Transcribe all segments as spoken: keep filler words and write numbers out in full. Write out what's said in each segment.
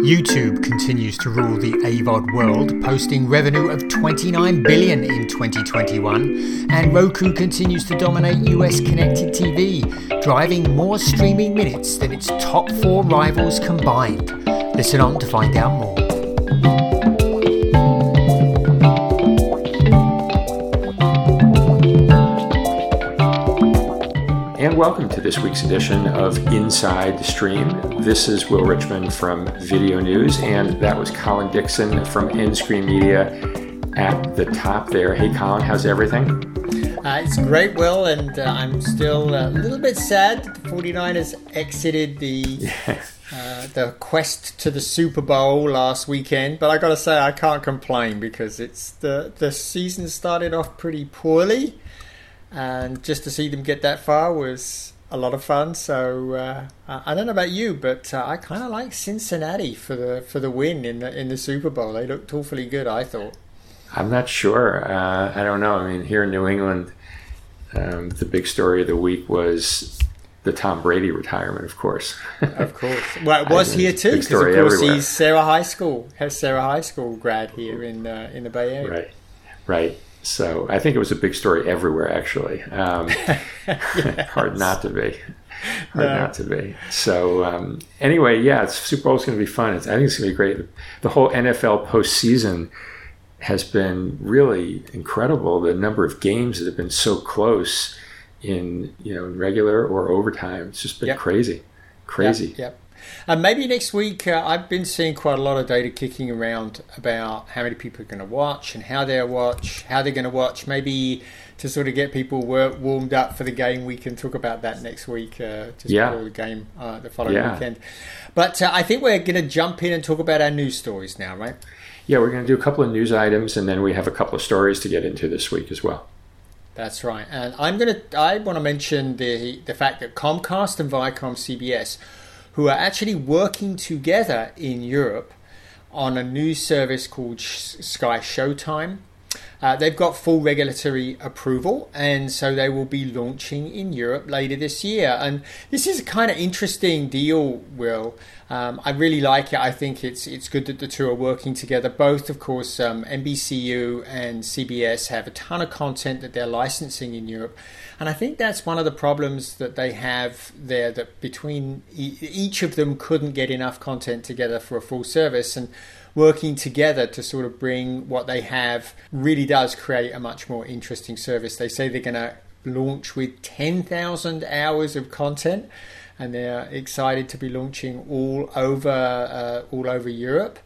YouTube continues to rule the AVOD world, posting revenue of twenty-nine billion dollars in twenty twenty-one, and Roku continues to dominate U S connected T V, driving more streaming minutes than its top four rivals combined. Listen on to find out more. And welcome to this week's edition of Inside the Stream. This is Will Richmond from Video News, and that was Colin Dixon from InScreen Media at the top there. Hey, Colin, how's everything? Uh, it's great, Will, and uh, I'm still a little bit sad that the forty-niners exited the yeah. uh, the quest to the Super Bowl last weekend, but I got to say I can't complain because it's the the season started off pretty poorly. And just to see them get that far was a lot of fun. So uh, I don't know about you, but uh, I kind of like Cincinnati for the for the win in the in the Super Bowl. They looked awfully good, I thought. I'm not sure. Uh, I don't know. I mean, here in New England, um, the big story of the week was the Tom Brady retirement, of course. Of course. Well, it was I mean, here too, because of course everywhere. He's Sarah High School, has Sarah High School grad here in uh, in the Bay Area. Right. Right. So I think it was a big story everywhere, actually. Um, yes. Hard not to be. Hard no. not to be. So um, anyway, yeah, it's, Super Bowl's going to be fun. It's, I think it's going to be great. The whole N F L postseason has been really incredible. The number of games that have been so close in you know regular or overtime. It's just been yep. crazy, crazy. Yep. yep. And maybe next week, uh, I've been seeing quite a lot of data kicking around about how many people are going to watch and how they'll watch, how they're going to watch. Maybe to sort of get people wor- warmed up for the game, we can talk about that next week, uh, just yeah. before the game uh, the following yeah. weekend. But uh, I think we're going to jump in and talk about our news stories now, right? Yeah, we're going to do a couple of news items, and then we have a couple of stories to get into this week as well. That's right. And I'm going to, I want to mention the the fact that Comcast and ViacomCBS, who are actually working together in Europe on a new service called Sky Showtime. Uh, they've got full regulatory approval, and so they will be launching in Europe later this year. And this is a kind of interesting deal, Will. Um, I really like it. I think it's it's good that the two are working together. Both, of course, um, N B C U and C B S have a ton of content that they're licensing in Europe. And I think that's one of the problems that they have there, that between e- each of them couldn't get enough content together for a full service. And working together to sort of bring what they have really does create a much more interesting service. They say they're going to launch with ten thousand hours of content, and they're excited to be launching all over uh, all over Europe.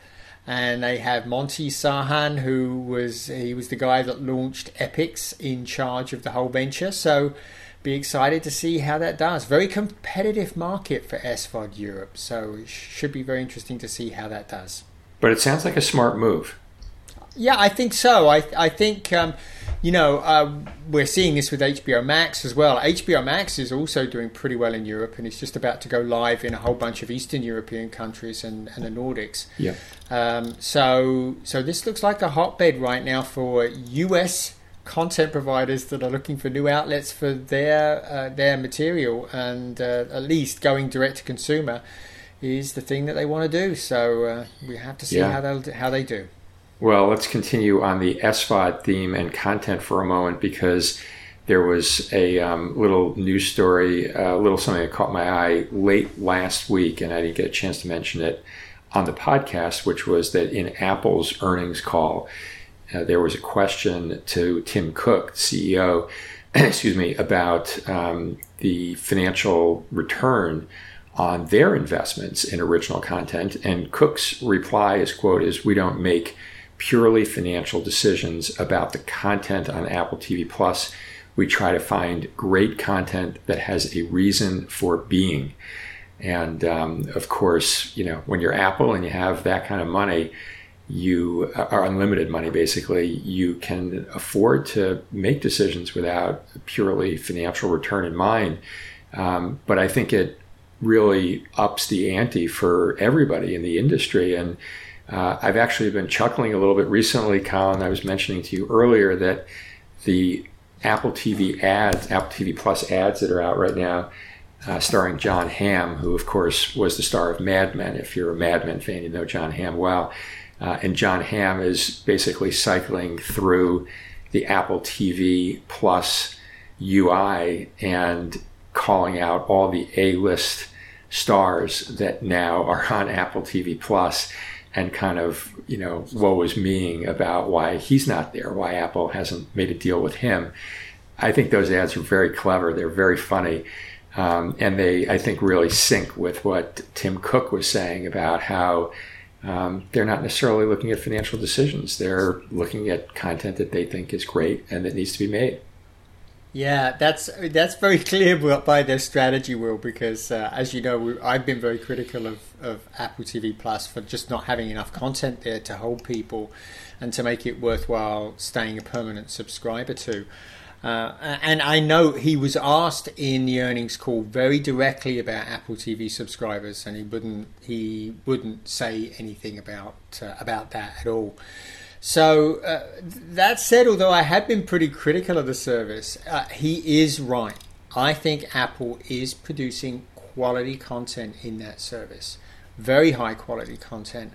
And they have Monty Sahan, who was he was the guy that launched Epix, in charge of the whole venture. So be excited to see how that does. Very competitive market for S V O D Europe. So it should be very interesting to see how that does. But it sounds like a smart move. Yeah, I think so. I I think, um, you know, uh, we're seeing this with H B O Max as well. H B O Max is also doing pretty well in Europe, and it's just about to go live in a whole bunch of Eastern European countries and, and the Nordics. Yeah. Um, so so this looks like a hotbed right now for U S content providers that are looking for new outlets for their uh, their material, and uh, at least going direct to consumer is the thing that they want to do. So uh, we have to see yeah. how they'll how they do. Well, let's continue on the S V O D theme and content for a moment, because there was a um, little news story, a little something that caught my eye late last week, and I didn't get a chance to mention it on the podcast, which was that in Apple's earnings call, uh, there was a question to Tim Cook, C E O, excuse me, about um, the financial return on their investments in original content. And Cook's reply, his quote is, "We don't make purely financial decisions about the content on Apple T V Plus. We try to find great content that has a reason for being." And um, of course, you know, when you're Apple and you have that kind of money, you are unlimited money, basically, you can afford to make decisions without purely financial return in mind. Um, but I think it really ups the ante for everybody in the industry. And Uh, I've actually been chuckling a little bit recently, Colin. I was mentioning to you earlier that the Apple T V ads, Apple T V Plus ads that are out right now, uh, starring John Hamm, who, of course, was the star of Mad Men. If you're a Mad Men fan, you know John Hamm well. Uh, and John Hamm is basically cycling through the Apple T V Plus U I and calling out all the A-list stars that now are on Apple T V Plus, and kind of, you know, woe is meing about why he's not there, why Apple hasn't made a deal with him. I think those ads are very clever. They're very funny. Um, and they, I think, really sync with what Tim Cook was saying about how um, they're not necessarily looking at financial decisions. They're looking at content that they think is great and that needs to be made. Yeah, that's that's very clear by their strategy, Will, because uh, as you know, we, I've been very critical of, of Apple T V Plus for just not having enough content there to hold people and to make it worthwhile staying a permanent subscriber to. Uh, and I know he was asked in the earnings call very directly about Apple T V subscribers, and he wouldn't he wouldn't say anything about uh, about that at all. So uh, that said, although I had been pretty critical of the service, uh, he is right. I think Apple is producing quality content in that service, very high quality content.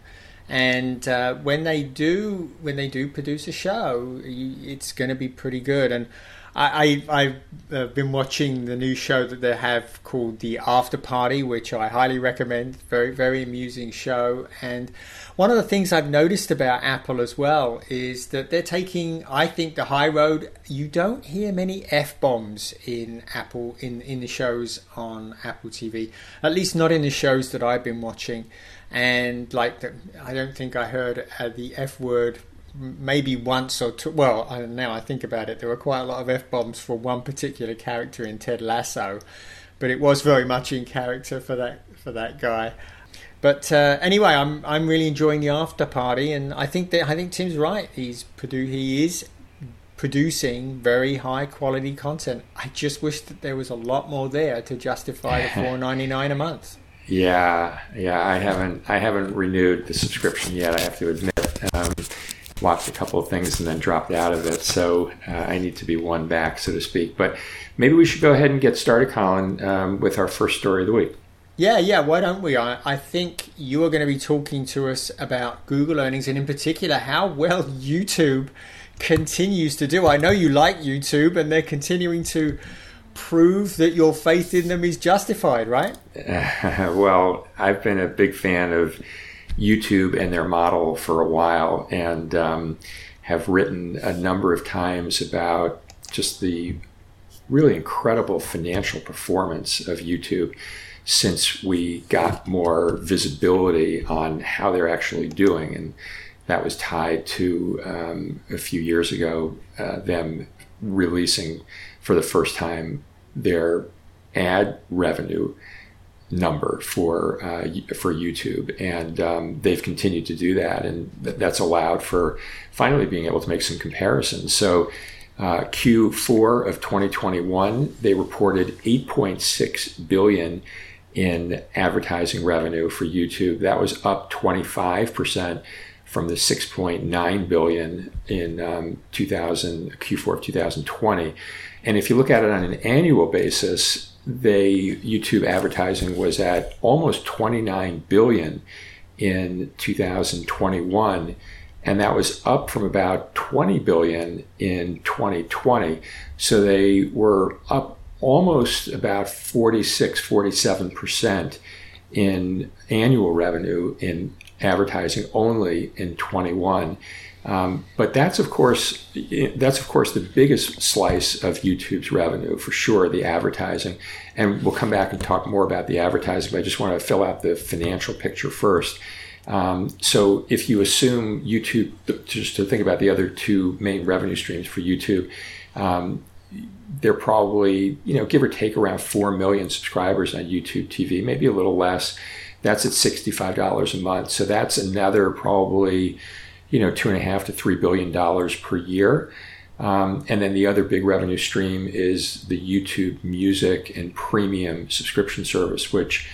And uh, when they do, when they do produce a show, you, it's going to be pretty good. And I, I, I've been watching the new show that they have called The After Party, which I highly recommend. Very, very amusing show. And one of the things I've noticed about Apple as well is that they're taking, I think, the high road. You don't hear many F-bombs in Apple in, in the shows on Apple T V, at least not in the shows that I've been watching. And like, the, I don't think I heard uh, the F-word. Maybe once or two. Well, I don't know. I think about it. There were quite a lot of F-bombs for one particular character in Ted Lasso, but it was very much in character for that for that guy. But uh, anyway, I'm I'm really enjoying The After Party, and I think that I think Tim's right. He's produ- he is producing very high quality content. I just wish that there was a lot more there to justify the four dollars and ninety-nine cents a month. Yeah, yeah. I haven't I haven't renewed the subscription yet, I have to admit. Um, Watched a couple of things and then dropped out of it, so uh, I need to be won back, so to speak. But maybe we should go ahead and get started, Colin, um, with our first story of the week. Yeah, yeah, why don't we? I, I think you are going to be talking to us about Google earnings, and in particular, how well YouTube continues to do. I know you like YouTube, and they're continuing to prove that your faith in them is justified, right? Uh, well, I've been a big fan of YouTube and their model for a while, and um, have written a number of times about just the really incredible financial performance of YouTube since we got more visibility on how they're actually doing. And that was tied to um, a few years ago, uh, them releasing for the first time their ad revenue number for uh, for YouTube, and um, they've continued to do that, and th- that's allowed for finally being able to make some comparisons. So uh, Q four of twenty twenty-one, they reported eight point six billion dollars in advertising revenue for YouTube. That was up twenty-five percent from the six point nine billion dollars in um, two thousand, Q four of two thousand twenty. And if you look at it on an annual basis, they YouTube advertising was at almost twenty-nine billion dollars in two thousand twenty-one, and that was up from about twenty billion dollars in twenty twenty. So they were up almost about forty-six, forty-seven percent in annual revenue in advertising only in twenty-one. Um, but that's, of course, that's, of course, the biggest slice of YouTube's revenue, for sure, the advertising. And we'll come back and talk more about the advertising, but I just want to fill out the financial picture first. Um, so if you assume YouTube, just to think about the other two main revenue streams for YouTube, um, they're probably, you know, give or take around four million subscribers on YouTube T V, maybe a little less. That's at sixty-five dollars a month. So that's another probably, you know, two and a half to three billion dollars per year. Um, and then the other big revenue stream is the YouTube Music and Premium subscription service, which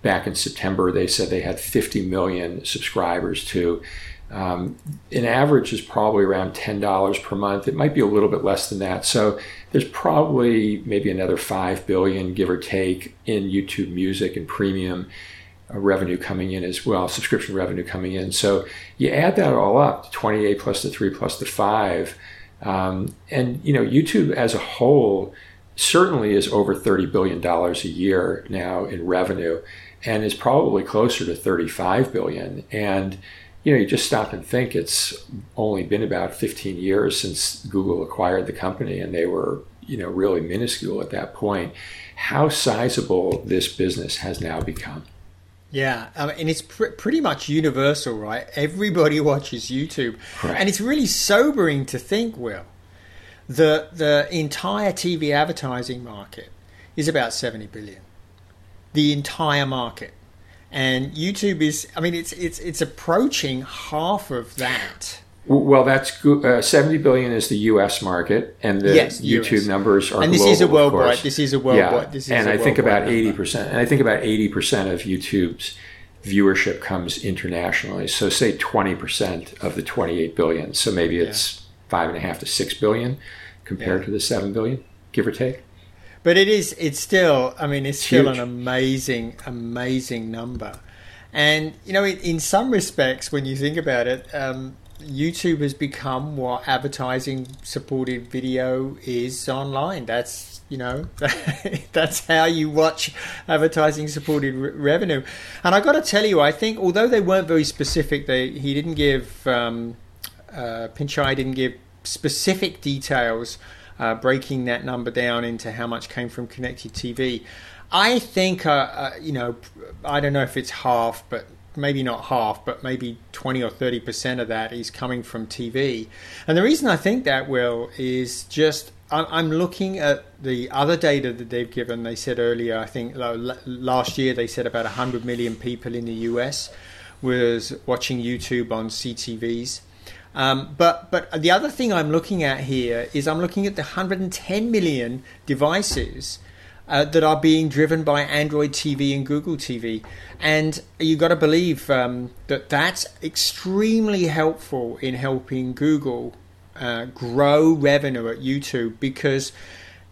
back in September, they said they had fifty million subscribers to. Um, an average is probably around ten dollars per month. It might be a little bit less than that. So there's probably maybe another five billion, give or take, in YouTube Music and premium revenue coming in as well, subscription revenue coming in. So you add that all up, twenty-eight plus the three plus the five. Um, and, you know, YouTube as a whole certainly is over thirty billion dollars a year now in revenue, and is probably closer to thirty-five billion dollars. And, you know, you just stop and think, it's only been about fifteen years since Google acquired the company, and they were, you know, really minuscule at that point. How sizable this business has now become. Yeah, um, and it's pr- pretty much universal, right? Everybody watches YouTube. Right. And it's really sobering to think, Will, the the entire T V advertising market is about seventy billion dollars, the entire market. And YouTube is, I mean, it's it's it's approaching half of that. Well, that's uh, seventy billion dollars is the U S market, and the yes, YouTube U S numbers are and this global, is a worldwide. This is a worldwide. Yeah. This is and a I worldwide think about eighty percent. And I think about eighty percent of YouTube's viewership comes internationally. So, say twenty percent of the twenty-eight billion dollars. So maybe it's yeah. five and a half to six billion compared yeah. to the seven billion, give or take. But it is. It's still. I mean, it's still huge. An amazing, amazing number. And you know, in some respects, when you think about it. Um, YouTube has become what advertising supported video is online. That's, you know, that's how you watch advertising supported re- revenue. And I got to tell you, I think although they weren't very specific, they he didn't give um, uh, Pinchai didn't give specific details uh, breaking that number down into how much came from connected T V. I think uh, uh, you know, I don't know if it's half, but maybe not half, but maybe twenty or thirty percent of that is coming from T V. And the reason I think that, Will, is just I'm looking at the other data that they've given. They said earlier, I think last year they said about one hundred million people in the U S was watching YouTube on C T Vs. Um, but but the other thing I'm looking at here is I'm looking at the one hundred ten million devices Uh, that are being driven by Android T V and Google T V. And you got to believe um, that that's extremely helpful in helping Google uh, grow revenue at YouTube, because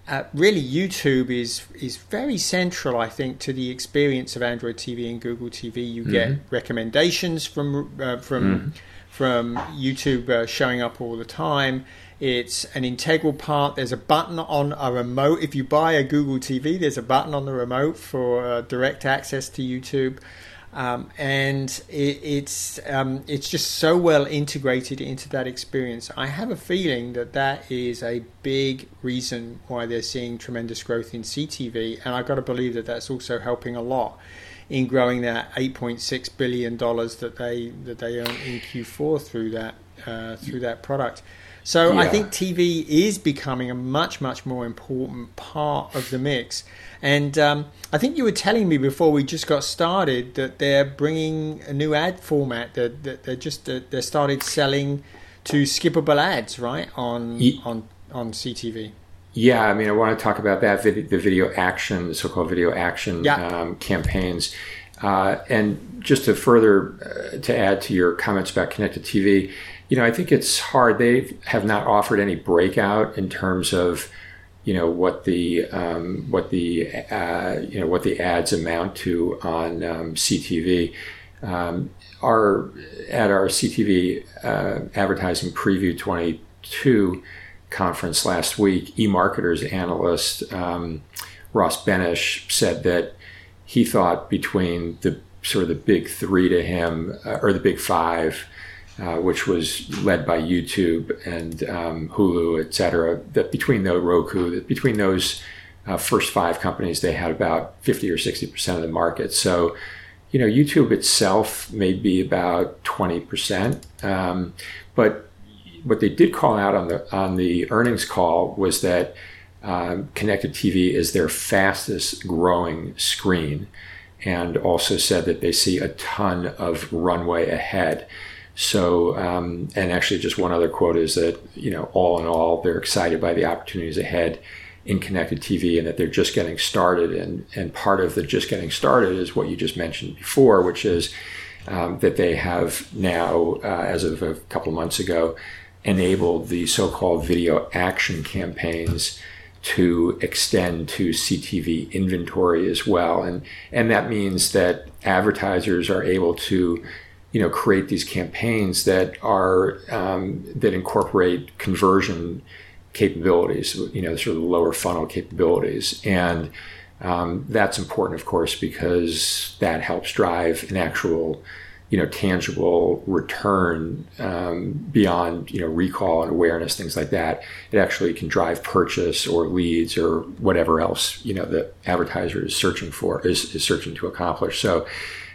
uh, really YouTube is is very central, I think, to the experience of Android T V and Google T V. You mm-hmm. get recommendations from uh, from mm-hmm. from YouTube uh, showing up all the time. It's an integral part. There's a button on a remote. If you buy a Google T V, there's a button on the remote for uh, direct access to YouTube. Um, and it, it's um, it's just so well integrated into that experience. I have a feeling that that is a big reason why they're seeing tremendous growth in C T V. And I've got to believe that that's also helping a lot in growing that eight point six billion dollars that they that they earned in Q four through that uh, through that product. So yeah. I think T V is becoming a much, much more important part of the mix. And um, I think you were telling me before we just got started that they're bringing a new ad format. They're, they're just they started selling to skippable ads, right, on Ye- on on C T V. Yeah, I mean, I want to talk about that, the video action, the so-called video action yeah. um, campaigns. Uh, and just to further, uh, to add to your comments about connected T V, you know, I think it's hard. They have not offered any breakout in terms of, you know, what the um, what the uh, you know what the ads amount to on um, C T V. Um, our at our C T V uh, advertising preview twenty-two conference last week, eMarketer's analyst um, Ross Benesch said that he thought between the sort of the big three to him uh, or the big five. Uh, which was led by YouTube and um, Hulu, et cetera, that between the Roku, that between those uh, first five companies, they had about fifty or sixty percent of the market. So, you know, YouTube itself may be about twenty percent. Um, but what they did call out on the on the earnings call was that um, connected T V is their fastest growing screen, and also said that they see a ton of runway ahead. So, um, and actually just one other quote is that, you know, all in all, they're excited by the opportunities ahead in connected T V and that they're just getting started. And, and part of the just getting started is what you just mentioned before, which is um, that they have now, uh, as of a couple of months ago, enabled the so-called video action campaigns to extend to C T V inventory as well. And, and that means that advertisers are able to, you know, create these campaigns that are, um, that incorporate conversion capabilities, you know, sort of lower funnel capabilities. And um, that's important, of course, because that helps drive an actual, you know, tangible return um, beyond, you know, recall and awareness, things like that. It actually can drive purchase or leads or whatever else, you know, the advertiser is searching for, is, is searching to accomplish. So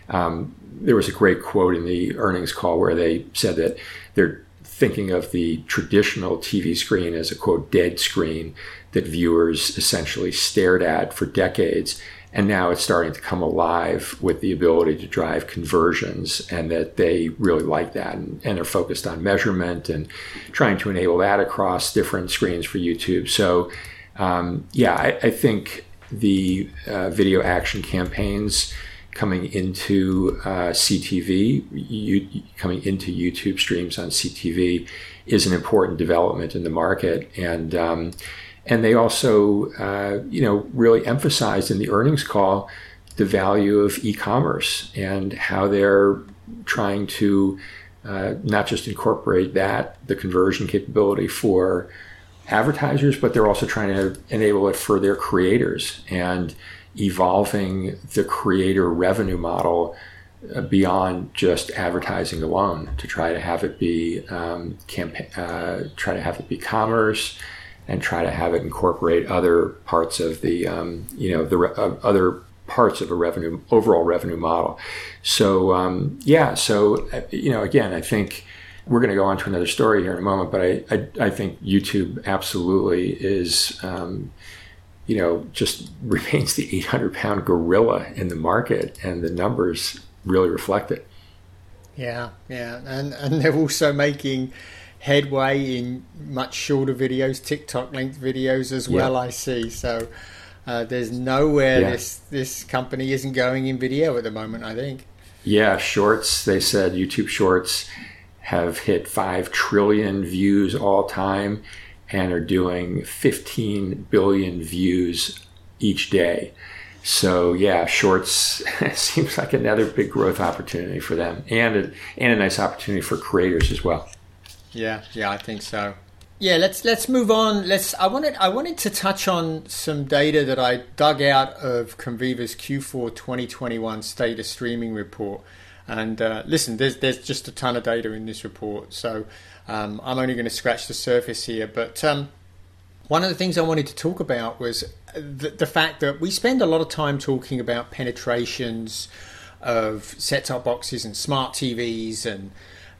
um, there was a great quote in the earnings call where they said that they're thinking of the traditional T V screen as a, quote, dead screen that viewers essentially stared at for decades. And now it's starting to come alive with the ability to drive conversions, and that they really like that and, and are focused on measurement and trying to enable that across different screens for YouTube. So, um, yeah, I, I think the uh, video action campaigns coming into uh, C T V, you, coming into YouTube streams on C T V is an important development in the market. And um, and they also, uh, you know, really emphasized in the earnings call the value of e-commerce and how they're trying to uh, not just incorporate that, the conversion capability for advertisers, but they're also trying to enable it for their creators and evolving the creator revenue model beyond just advertising alone to try to have it be um, campaign, uh, try to have it be commerce, and try to have it incorporate other parts of the, um, you know, the re- other parts of a revenue, overall revenue model. So um, yeah, so you know, again, I think we're going to go on to another story here in a moment, but I I, I think YouTube absolutely is. Um, you know, just remains the eight hundred pound gorilla in the market, and the numbers really reflect it. Yeah, yeah. And and they're also making headway in much shorter videos, TikTok length videos as yeah. well, I see. So uh, there's nowhere yeah. this, this company isn't going in video at the moment, I think. Yeah, Shorts, they said YouTube Shorts have hit five trillion views all time, and are doing fifteen billion views each day. So yeah, Shorts seems like another big growth opportunity for them, and a, and a nice opportunity for creators as well. Yeah, yeah, I think so. Yeah, let's let's move on. Let's. I wanted I wanted to touch on some data that I dug out of Conviva's Q four twenty twenty-one State of Streaming report. And uh, listen, there's there's just a ton of data in this report, so um, I'm only going to scratch the surface here. But um, one of the things I wanted to talk about was the, the fact that we spend a lot of time talking about penetrations of set-top boxes and smart T Vs, and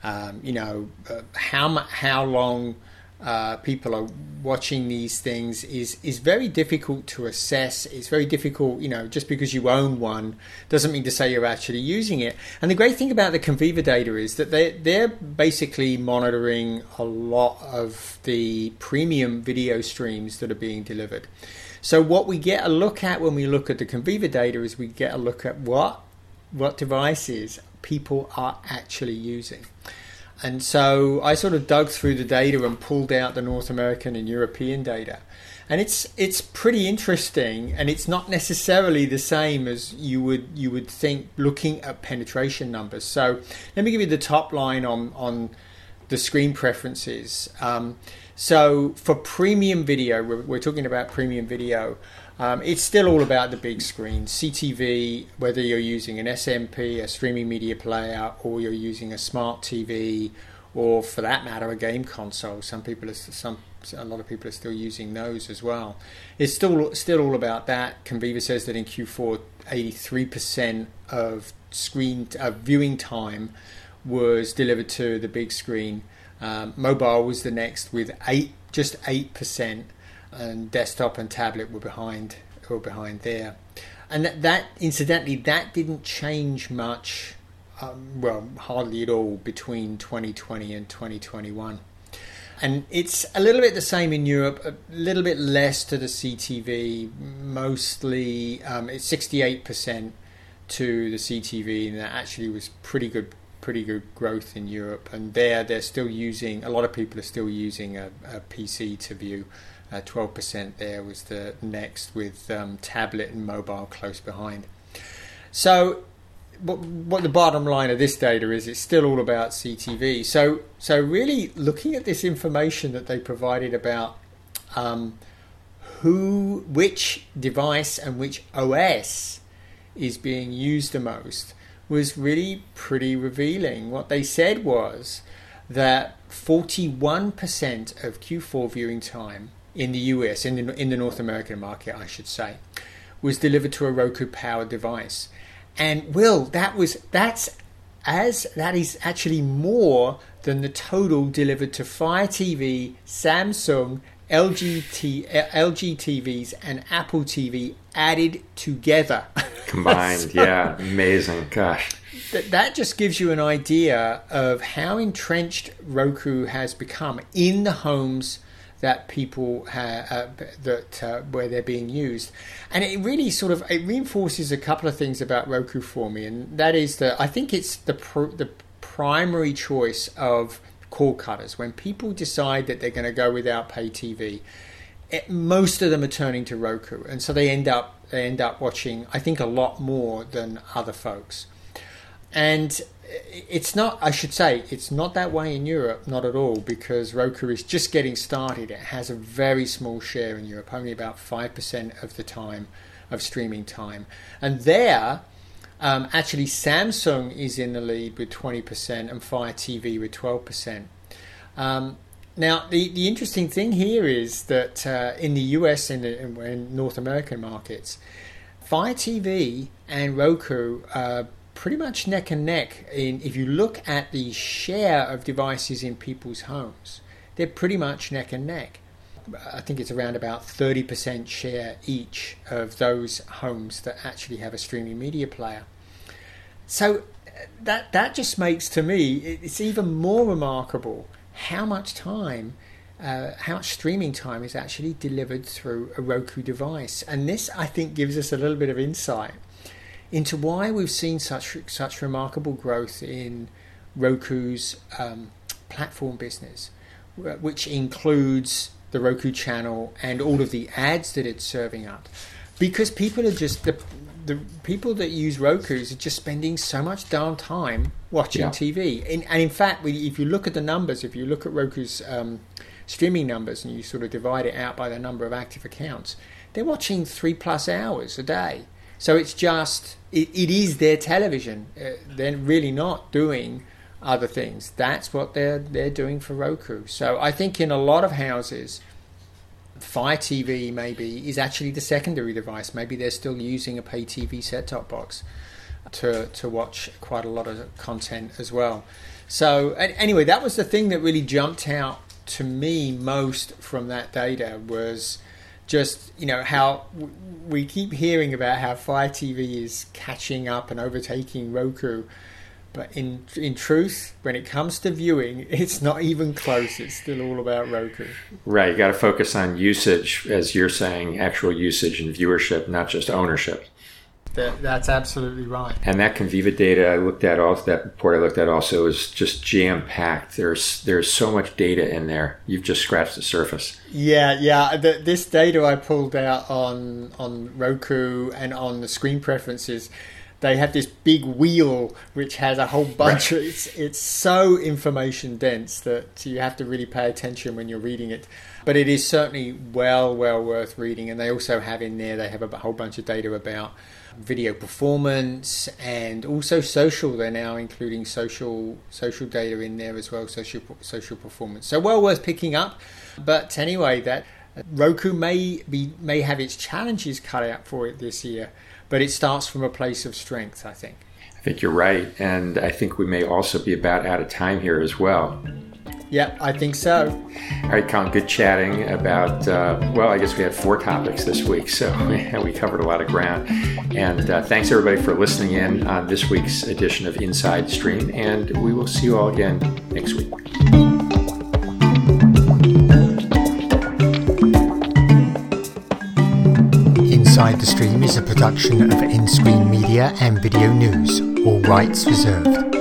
um, you know uh, how mu- how long uh, people are watching these things is is very difficult to assess. It's very difficult, you know, just because you own one doesn't mean to say you're actually using it. And the great thing about the Conviva data is that they, they're basically monitoring a lot of the premium video streams that are being delivered. So what we get a look at when we look at the Conviva data is we get a look at what what devices people are actually using. And so I sort of dug through the data and pulled out the North American and European data. And it's it's pretty interesting, and it's not necessarily the same as you would you would think looking at penetration numbers. So let me give you the top line on, on the screen preferences. Um, so for premium video, we're, we're talking about premium video, um, it's still all about the big screen. C T V, whether you're using an S M P, a streaming media player, or you're using a smart T V, or for that matter, a game console. Some people, are, some a lot of people are still using those as well. It's still still all about that. Conviva says that in Q four, eighty-three percent of screen of viewing time was delivered to the big screen. Um, mobile was the next with eight, just eight percent, and desktop and tablet were behind, were behind there. And that, that incidentally, that didn't change much, um, well, hardly at all between twenty twenty and twenty twenty-one. And it's a little bit the same in Europe, a little bit less to the C T V, mostly um, it's sixty-eight percent to the C T V, and that actually was pretty good pretty good growth in Europe. And there they're still using, a lot of people are still using a, a P C to view. Uh, twelve percent there was the next, with um, tablet and mobile close behind. So But what the bottom line of this data is, it's still all about C T V. So, so really looking at this information that they provided about um, who, which device and which O S is being used the most was really pretty revealing. What they said was that forty-one percent of Q four viewing time in the U S, in the, in the North American market, I should say, was delivered to a Roku-powered device. And Will, that was that's as that is actually more than the total delivered to Fire T V, Samsung, L G T, L G T Vs, and Apple T V added together. Combined, so, yeah, amazing. Gosh, that that just gives you an idea of how entrenched Roku has become in the homes that people have, uh, that uh, where they're being used. And it really sort of it reinforces a couple of things about Roku for me, and that is that I think it's the pr- the primary choice of cord cutters. When people decide that they're going to go without pay T V, it, most of them are turning to Roku, and so they end up they end up watching, I think, a lot more than other folks. And it's not, I should say, it's not that way in Europe, not at all, because Roku is just getting started. It has a very small share in Europe, only about five percent of the time, of streaming time. And there, um, actually, Samsung is in the lead with twenty percent and Fire T V with twelve percent. Um, now, the, the interesting thing here is that uh, in the U S, in, the, in North American markets, Fire T V and Roku are pretty much neck and neck. In if you look at the share of devices in people's homes, they're pretty much neck and neck. I think it's around about thirty percent share each of those homes that actually have a streaming media player. So that that just makes, to me, it's even more remarkable how much time, uh, how much streaming time is actually delivered through a Roku device. And this, I think, gives us a little bit of insight into why we've seen such such remarkable growth in Roku's um, platform business, which includes the Roku channel and all of the ads that it's serving up, because people are just the the people that use Roku's are just spending so much darn time watching yeah. T V. And, and in fact, we, if you look at the numbers, if you look at Roku's um, streaming numbers and you sort of divide it out by the number of active accounts, they're watching three plus hours a day. So it's just, it, it is their television. Uh, they're really not doing other things. That's what they're they're doing for Roku. So I think in a lot of houses, Fire T V maybe is actually the secondary device. Maybe they're still using a pay T V set-top box to, to watch quite a lot of content as well. So anyway, that was the thing that really jumped out to me most from that data was just, you know, how we keep hearing about how Fire T V is catching up and overtaking Roku, but in in truth, when it comes to viewing, it's not even close. It's still all about Roku. Right, you got to focus on usage, as you're saying, actual usage and viewership, not just ownership. That, that's absolutely right. And that Conviva data I looked at, also that report I looked at also is just jam-packed. There's there's so much data in there. You've just scratched the surface. Yeah, yeah. The, this data I pulled out on on Roku and on the screen preferences. They have this big wheel which has a whole bunch. Right. Of, it's it's so information dense that you have to really pay attention when you're reading it. But it is certainly well well worth reading. And they also have in there, they have a whole bunch of data about video performance and also social. They're now including social social data in there as well, social social performance. So well worth picking up. But anyway, that Roku may be may have its challenges cut out for it this year, but it starts from a place of strength, I think. I think you're right, and I think we may also be about out of time here as well. Yep, I think so. All right, Colin, good chatting about, uh, well, I guess we had four topics this week, so we covered a lot of ground. And uh, thanks, everybody, for listening in on this week's edition of Inside Stream, and we will see you all again next week. is a production of InScreen Media and Video News, all rights reserved.